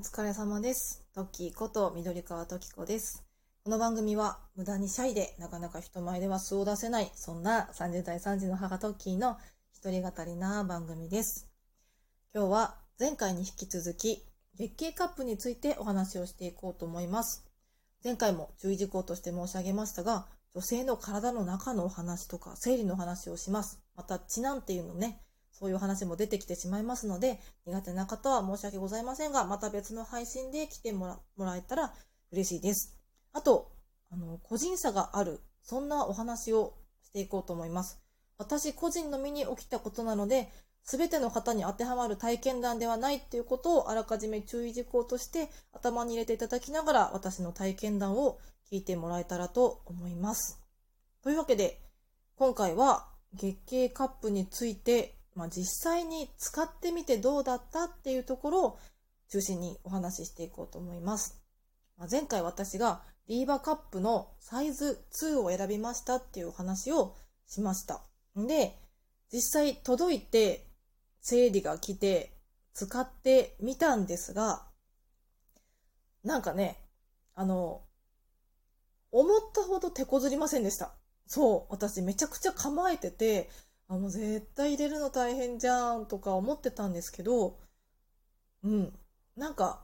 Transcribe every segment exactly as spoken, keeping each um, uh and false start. お疲れ様です。トッキーこと緑川トキコです。この番組は無駄にシャイでなかなか人前では素を出せないそんなさんじゅうだいさんじの母トッキーの一人語りな番組です。今日は前回に引き続き月経カップについてお話をしていこうと思います。前回も注意事項として申し上げましたが、女性の体の中のお話とか生理の話をします。また血なんていうのね、そういう話も出てきてしまいますので、苦手な方は申し訳ございませんが、また別の配信で来ても ら, もらえたら嬉しいです。あとあの、個人差がある、そんなお話をしていこうと思います。私個人の身に起きたことなので、すべての方に当てはまる体験談ではないということをあらかじめ注意事項として頭に入れていただきながら、私の体験談を聞いてもらえたらと思います。というわけで、今回は月経カップについて、まあ、実際に使ってみてどうだったっていうところを中心にお話ししていこうと思います。まあ、前回私がリーバカップのサイズツーを選びましたっていうお話をしました。で、実際届いて生理が来て使ってみたんですが、なんかね、あの、思ったほど手こずりませんでした。そう、私めちゃくちゃ構えてて、あもう絶対入れるの大変じゃんとか思ってたんですけど、うん、なんか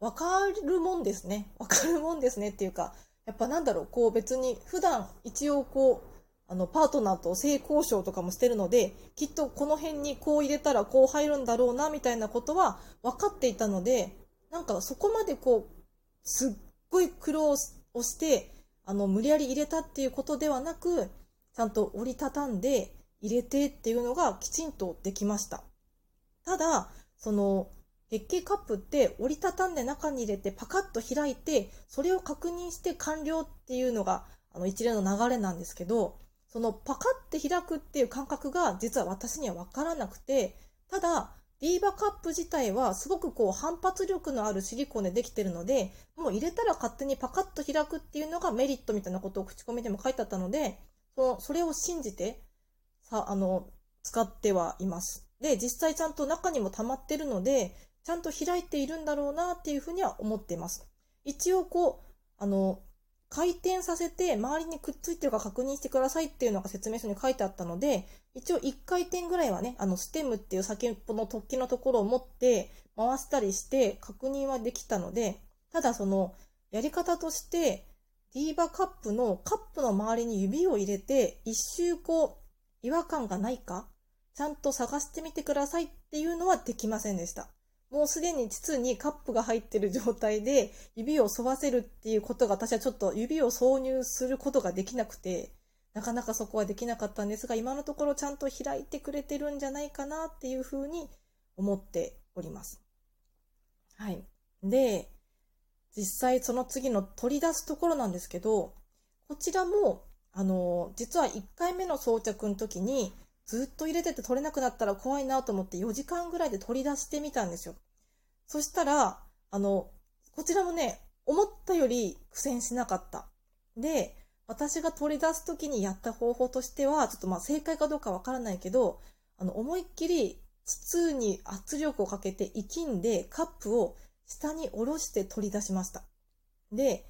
分かるもんですね。分かるもんですねっていうか、やっぱなんだろう、こう別に普段一応こう、あのパートナーと性交渉とかもしてるので、きっとこの辺にこう入れたらこう入るんだろうなみたいなことは分かっていたので、なんかそこまでこうすっごい苦労をしてあの無理やり入れたっていうことではなく、ちゃんと折りたたんで入れてっていうのがきちんとできました。ただその月経カップって折りたたんで中に入れてパカッと開いて、それを確認して完了っていうのがあの一連の流れなんですけど、そのパカって開くっていう感覚が実は私には分からなくて、ただリーバカップ自体はすごくこう反発力のあるシリコンでできてるので、もう入れたら勝手にパカッと開くっていうのがメリットみたいなことを口コミでも書いてあったので、そのそれを信じてさあの使ってはいます。で、実際ちゃんと中にも溜まってるので、ちゃんと開いているんだろうなっていうふうには思っています。一応こうあの回転させて周りにくっついてるか確認してくださいっていうのが説明書に書いてあったので、一応いっかいてんぐらいはね、あのステムっていう先っぽの突起のところを持って回したりして確認はできたので、ただそのやり方としてリーバカップのカップの周りに指を入れて一周こう違和感がないかちゃんと探してみてくださいっていうのはできませんでした。もうすでに膣にカップが入っている状態で指を沿わせるっていうことが、私はちょっと指を挿入することができなくて、なかなかそこはできなかったんですが、今のところちゃんと開いてくれてるんじゃないかなっていうふうに思っております。はい。で、実際その次の取り出すところなんですけど、こちらもあの実はいっかいめの装着の時にずっと入れてて取れなくなったら怖いなと思ってよじかんぐらいで取り出してみたんですよ。そしたらあのこちらもね、思ったより苦戦しなかった。で、私が取り出す時にやった方法としては、ちょっとまあ正解かどうかわからないけど、あの思いっきり膣に圧力をかけていきんでカップを下に下ろして取り出しました。で、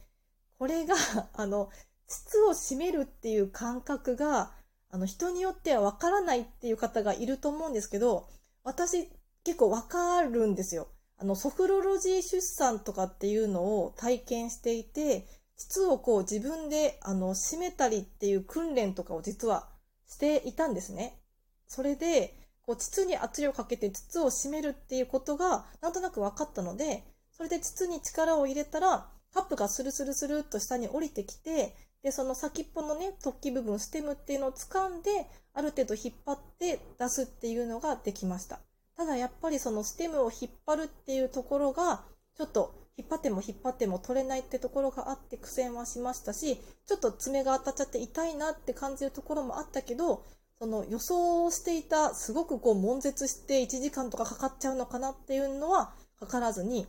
これがあの膣を締めるっていう感覚があの人によっては分からないっていう方がいると思うんですけど、私結構分かるんですよ。あのソフロロジー出産とかっていうのを体験していて、膣をこう自分であの締めたりっていう訓練とかを実はしていたんですね。それでこう膣に圧力をかけて膣を締めるっていうことがなんとなく分かったので、それで膣に力を入れたらカップがスルスルスルっと下に降りてきて、でその先っぽのね、突起部分、ステムっていうのを掴んで、ある程度引っ張って出すっていうのができました。ただやっぱりそのステムを引っ張るっていうところが、ちょっと引っ張っても引っ張っても取れないってところがあって苦戦はしましたし、ちょっと爪が当たっちゃって痛いなって感じるところもあったけど、その予想をしていた、すごくこう悶絶していちじかんとかかかっちゃうのかなっていうのはかからずに、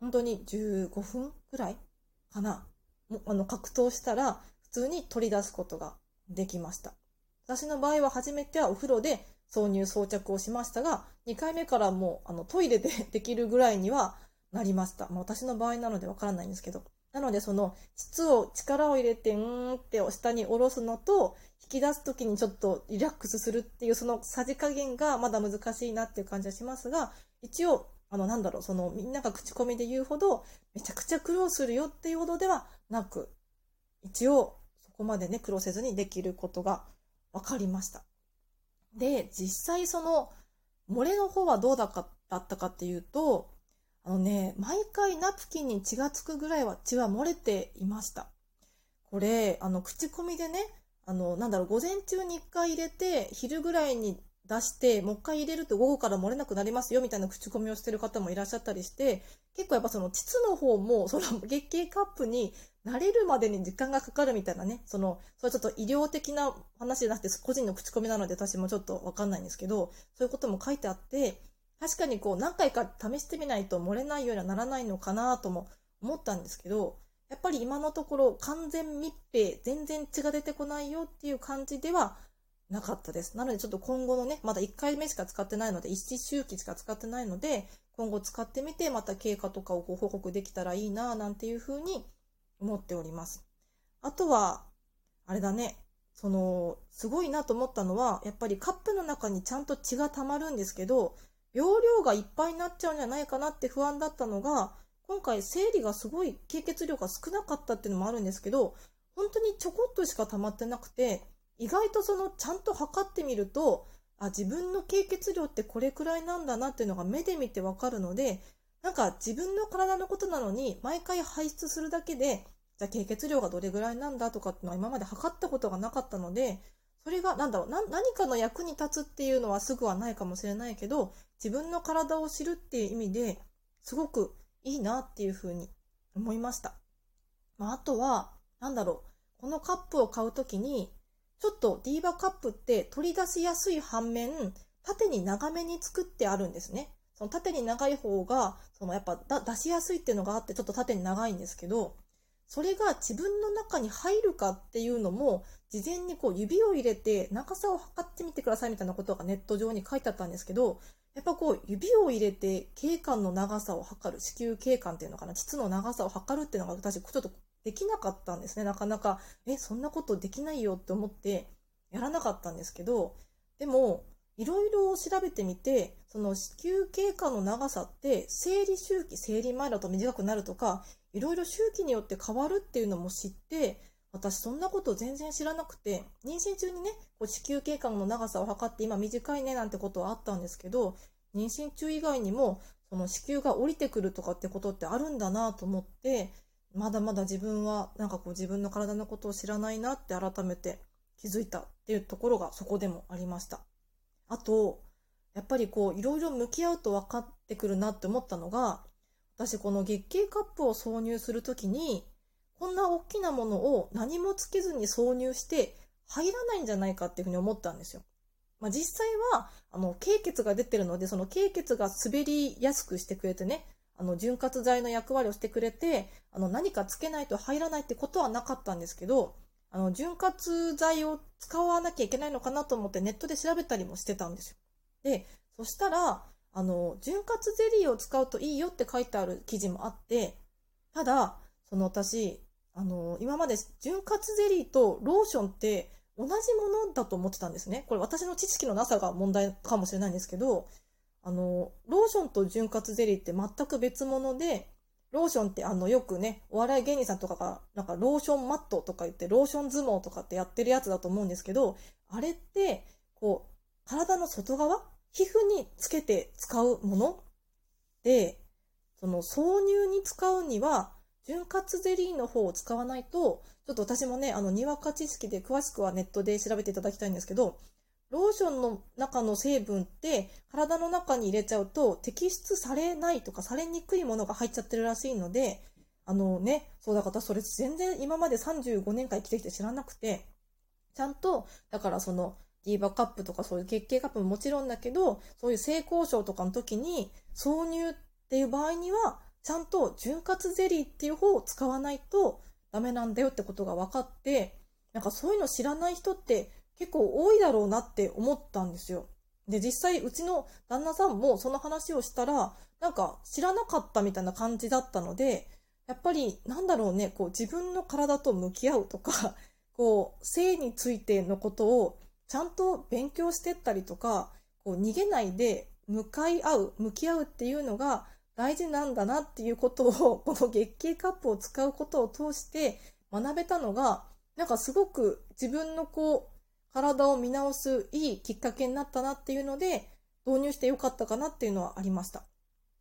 本当にじゅうごふんくらいかな。あの格闘したら普通に取り出すことができました。私の場合は初めてはお風呂で挿入装着をしましたが、にかいめからもうあのトイレでできるぐらいにはなりました。まあ、私の場合なのでわからないんですけど。なのでその膣を力を入れてうーんって下に下ろすのと引き出すときにちょっとリラックスするっていうそのさじ加減がまだ難しいなっていう感じはしますが、一応あのなんだろうそのみんなが口コミで言うほどめちゃくちゃ苦労するよっていうほどではなく、一応そこまでね苦労せずにできることが分かりました。で実際その漏れの方はどうだったかっていうと、あのね、毎回ナプキンに血がつくぐらいは血は漏れていました。これ、あの、口コミでね、あの、なんだろう、午前中にいっかい入れて、昼ぐらいに出して、もういっかい入れると午後から漏れなくなりますよ、みたいな口コミをしてる方もいらっしゃったりして、結構やっぱその、膣の方も、その月経カップに慣れるまでに時間がかかるみたいなね、その、それちょっと医療的な話じゃなくて、個人の口コミなので私もちょっとわかんないんですけど、そういうことも書いてあって、確かにこう何回か試してみないと漏れないようにはならないのかなとも思ったんですけど、やっぱり今のところ完全密閉、全然血が出てこないよっていう感じではなかったです。なのでちょっと今後のね、まだいっかいめしか使ってないので、いっ周期しか使ってないので、今後使ってみてまた経過とかをご報告できたらいいななんていうふうに思っております。あとはあれだね、そのすごいなと思ったのはやっぱりカップの中にちゃんと血が溜まるんですけど、容量がいっぱいになっちゃうんじゃないかなって不安だったのが、今回生理がすごい経血量が少なかったっていうのもあるんですけど、本当にちょこっとしか溜まってなくて、意外とそのちゃんと測ってみると、あ、自分の経血量ってこれくらいなんだなっていうのが目で見てわかるので、なんか自分の体のことなのに毎回排出するだけで、じゃあ経血量がどれぐらいなんだとかっていうのは今まで測ったことがなかったので、それがなんだろうな、何かの役に立つっていうのはすぐはないかもしれないけど、自分の体を知るっていう意味ですごくいいなっていうふうに思いました。まあ、あとはなんだろう、このカップを買うときにちょっとディーバカップって取り出しやすい反面、縦に長めに作ってあるんですね。その縦に長い方がそのやっぱ出しやすいっていうのがあって、ちょっと縦に長いんですけど、それが自分の中に入るかっていうのも事前にこう指を入れて長さを測ってみてくださいみたいなことがネット上に書いてあったんですけど、やっぱこう指を入れて経管の長さを測る、子宮経管っていうのかな、膣の長さを測るっていうのが私ちょっとできなかったんですね。なかなかえそんなことできないよって思ってやらなかったんですけど、でもいろいろ調べてみて、その子宮経管の長さって生理周期、生理前だと短くなるとか、いろいろ周期によって変わるっていうのも知って、私そんなこと全然知らなくて、妊娠中にねこう子宮経管の長さを測って今短いねなんてことはあったんですけど、妊娠中以外にもその子宮が降りてくるとかってことってあるんだなと思って、まだまだ自分はなんかこう自分の体のことを知らないなって改めて気づいたっていうところがそこでもありました。あとやっぱりこういろいろ向き合うと分かってくるなって思ったのが、私この月経カップを挿入するときにこんな大きなものを何もつけずに挿入して入らないんじゃないかっていうふうに思ったんですよ。まあ、実際はあの経血が出てるので、その経血が滑りやすくしてくれてね、あの潤滑剤の役割をしてくれて、あの何かつけないと入らないってことはなかったんですけど、あの潤滑剤を使わなきゃいけないのかなと思ってネットで調べたりもしてたんですよ。で、そしたらあの潤滑ゼリーを使うといいよって書いてある記事もあって、ただその私あの今まで潤滑ゼリーとローションって同じものだと思ってたんですね。これ私の知識のなさが問題かもしれないんですけど、あのローションと潤滑ゼリーって全く別物で、ローションってあのよくねお笑い芸人さんとかがなんかローションマットとか言ってローション相撲とかってやってるやつだと思うんですけど、あれってこう体の外側、皮膚につけて使うもので、その挿入に使うには潤滑ゼリーの方を使わないと、ちょっと私もねあのにわか知識で詳しくはネットで調べていただきたいんですけど、ローションの中の成分って体の中に入れちゃうと摘出されないとかされにくいものが入っちゃってるらしいので、あのね、そうだからそれ全然今までさんじゅうごねんかん生きてきて知らなくて、ちゃんとだからそのディーバカップとかそういう月経カップももちろんだけど、そういう性交渉とかの時に挿入っていう場合にはちゃんと潤滑ゼリーっていう方を使わないとダメなんだよってことが分かって、なんかそういうの知らない人って結構多いだろうなって思ったんですよ。で、実際うちの旦那さんもその話をしたら、なんか知らなかったみたいな感じだったので、やっぱりなんだろうね、こう自分の体と向き合うとか、こう性についてのことをちゃんと勉強してったりとか、こう逃げないで向かい合う、向き合うっていうのが大事なんだなっていうことを、この月経カップを使うことを通して学べたのが、なんかすごく自分のこう体を見直すいいきっかけになったなっていうので、導入してよかったかなっていうのはありました。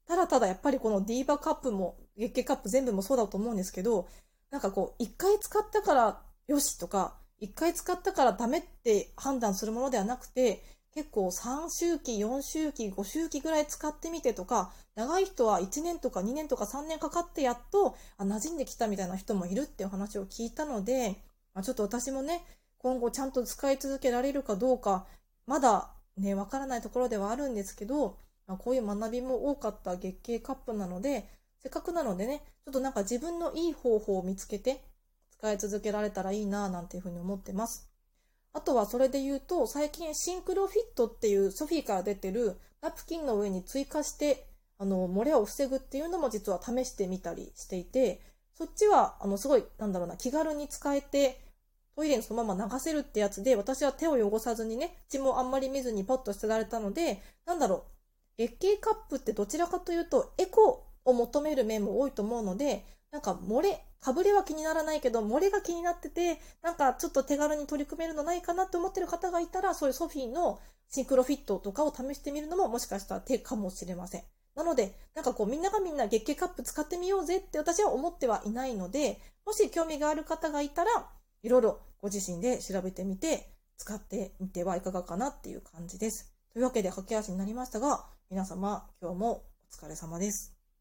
ただただやっぱりこのディーバカップも月経カップ全部もそうだと思うんですけど、なんかこう一回使ったからよしとか、一回使ったからダメって判断するものではなくて、結構さんしゅうき、よんしゅうき、ごしゅうきぐらい使ってみてとか、長い人はいちねんとかにねんとかさんねんかかってやっとあ馴染んできたみたいな人もいるっていう話を聞いたので、まあ、ちょっと私もね、今後ちゃんと使い続けられるかどうか、まだね、わからないところではあるんですけど、まあ、こういう学びも多かった月経カップなので、せっかくなのでね、ちょっとなんか自分のいい方法を見つけて、使い続けられたらいいなぁなんていうふうに思ってます。あとはそれで言うと、最近シンクロフィットっていうソフィーから出てるナプキンの上に追加して、あの、漏れを防ぐっていうのも実は試してみたりしていて、そっちは、あの、すごい、なんだろうな、気軽に使えて、トイレにそのまま流せるってやつで、私は手を汚さずにね、血もあんまり見ずにポッと捨てられたので、なんだろう、月経カップってどちらかというとエコを求める面も多いと思うので、なんか漏れ、かぶれは気にならないけど漏れが気になってて、なんかちょっと手軽に取り組めるのないかなって思ってる方がいたら、そういうソフィーのシンクロフィットとかを試してみるのももしかしたら手かもしれません。なので、なんかこうみんながみんな月経カップ使ってみようぜって私は思ってはいないので、もし興味がある方がいたら、いろいろご自身で調べてみて使ってみてはいかがかなっていう感じです。というわけで駆け足になりましたが、皆様今日もお疲れ様です。